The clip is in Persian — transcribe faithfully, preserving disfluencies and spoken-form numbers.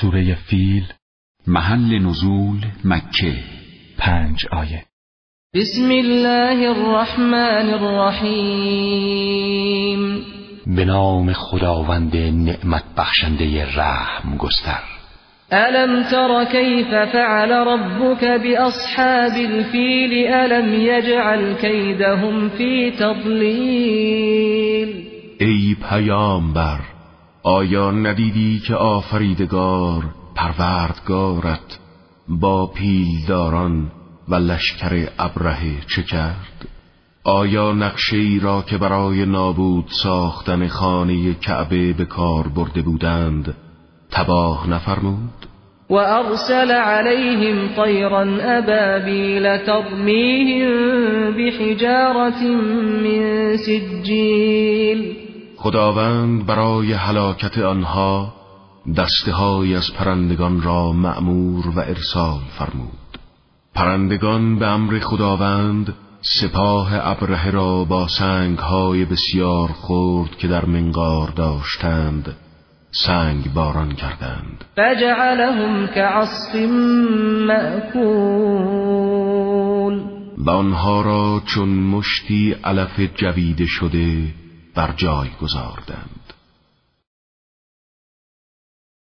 سوره فیل، محل نزول مکه، پنج آیه. بسم الله الرحمن الرحیم. به نام خداوند نعمت بخشنده رحم گستر. الم تر کیف فعل ربک باصحاب الفیل الم یجعل کیدهم فی تضلیل. ای پیامبر، آیا ندیدی که آفریدگار پروردگارت با پیلداران و لشکر ابرهه چه کرد؟ آیا نقشه‌ای را که برای نابود ساختن خانه کعبه به کار برده بودند تباه نفرمود؟ و ارسل علیهم طیرا ابابیل ترمیهم بحجارة من سجیل. خداوند برای هلاکت آنها دسته‌هایی از پرندگان را مأمور و ارسال فرمود. پرندگان به امر خداوند سپاه ابرهه را با سنگ‌های بسیار خرد که در منقار داشتند سنگ باران کردند. فجعلهم كعصف مأکول. و آنها را چون مشتی علف جویده شده بر جای گذاردند.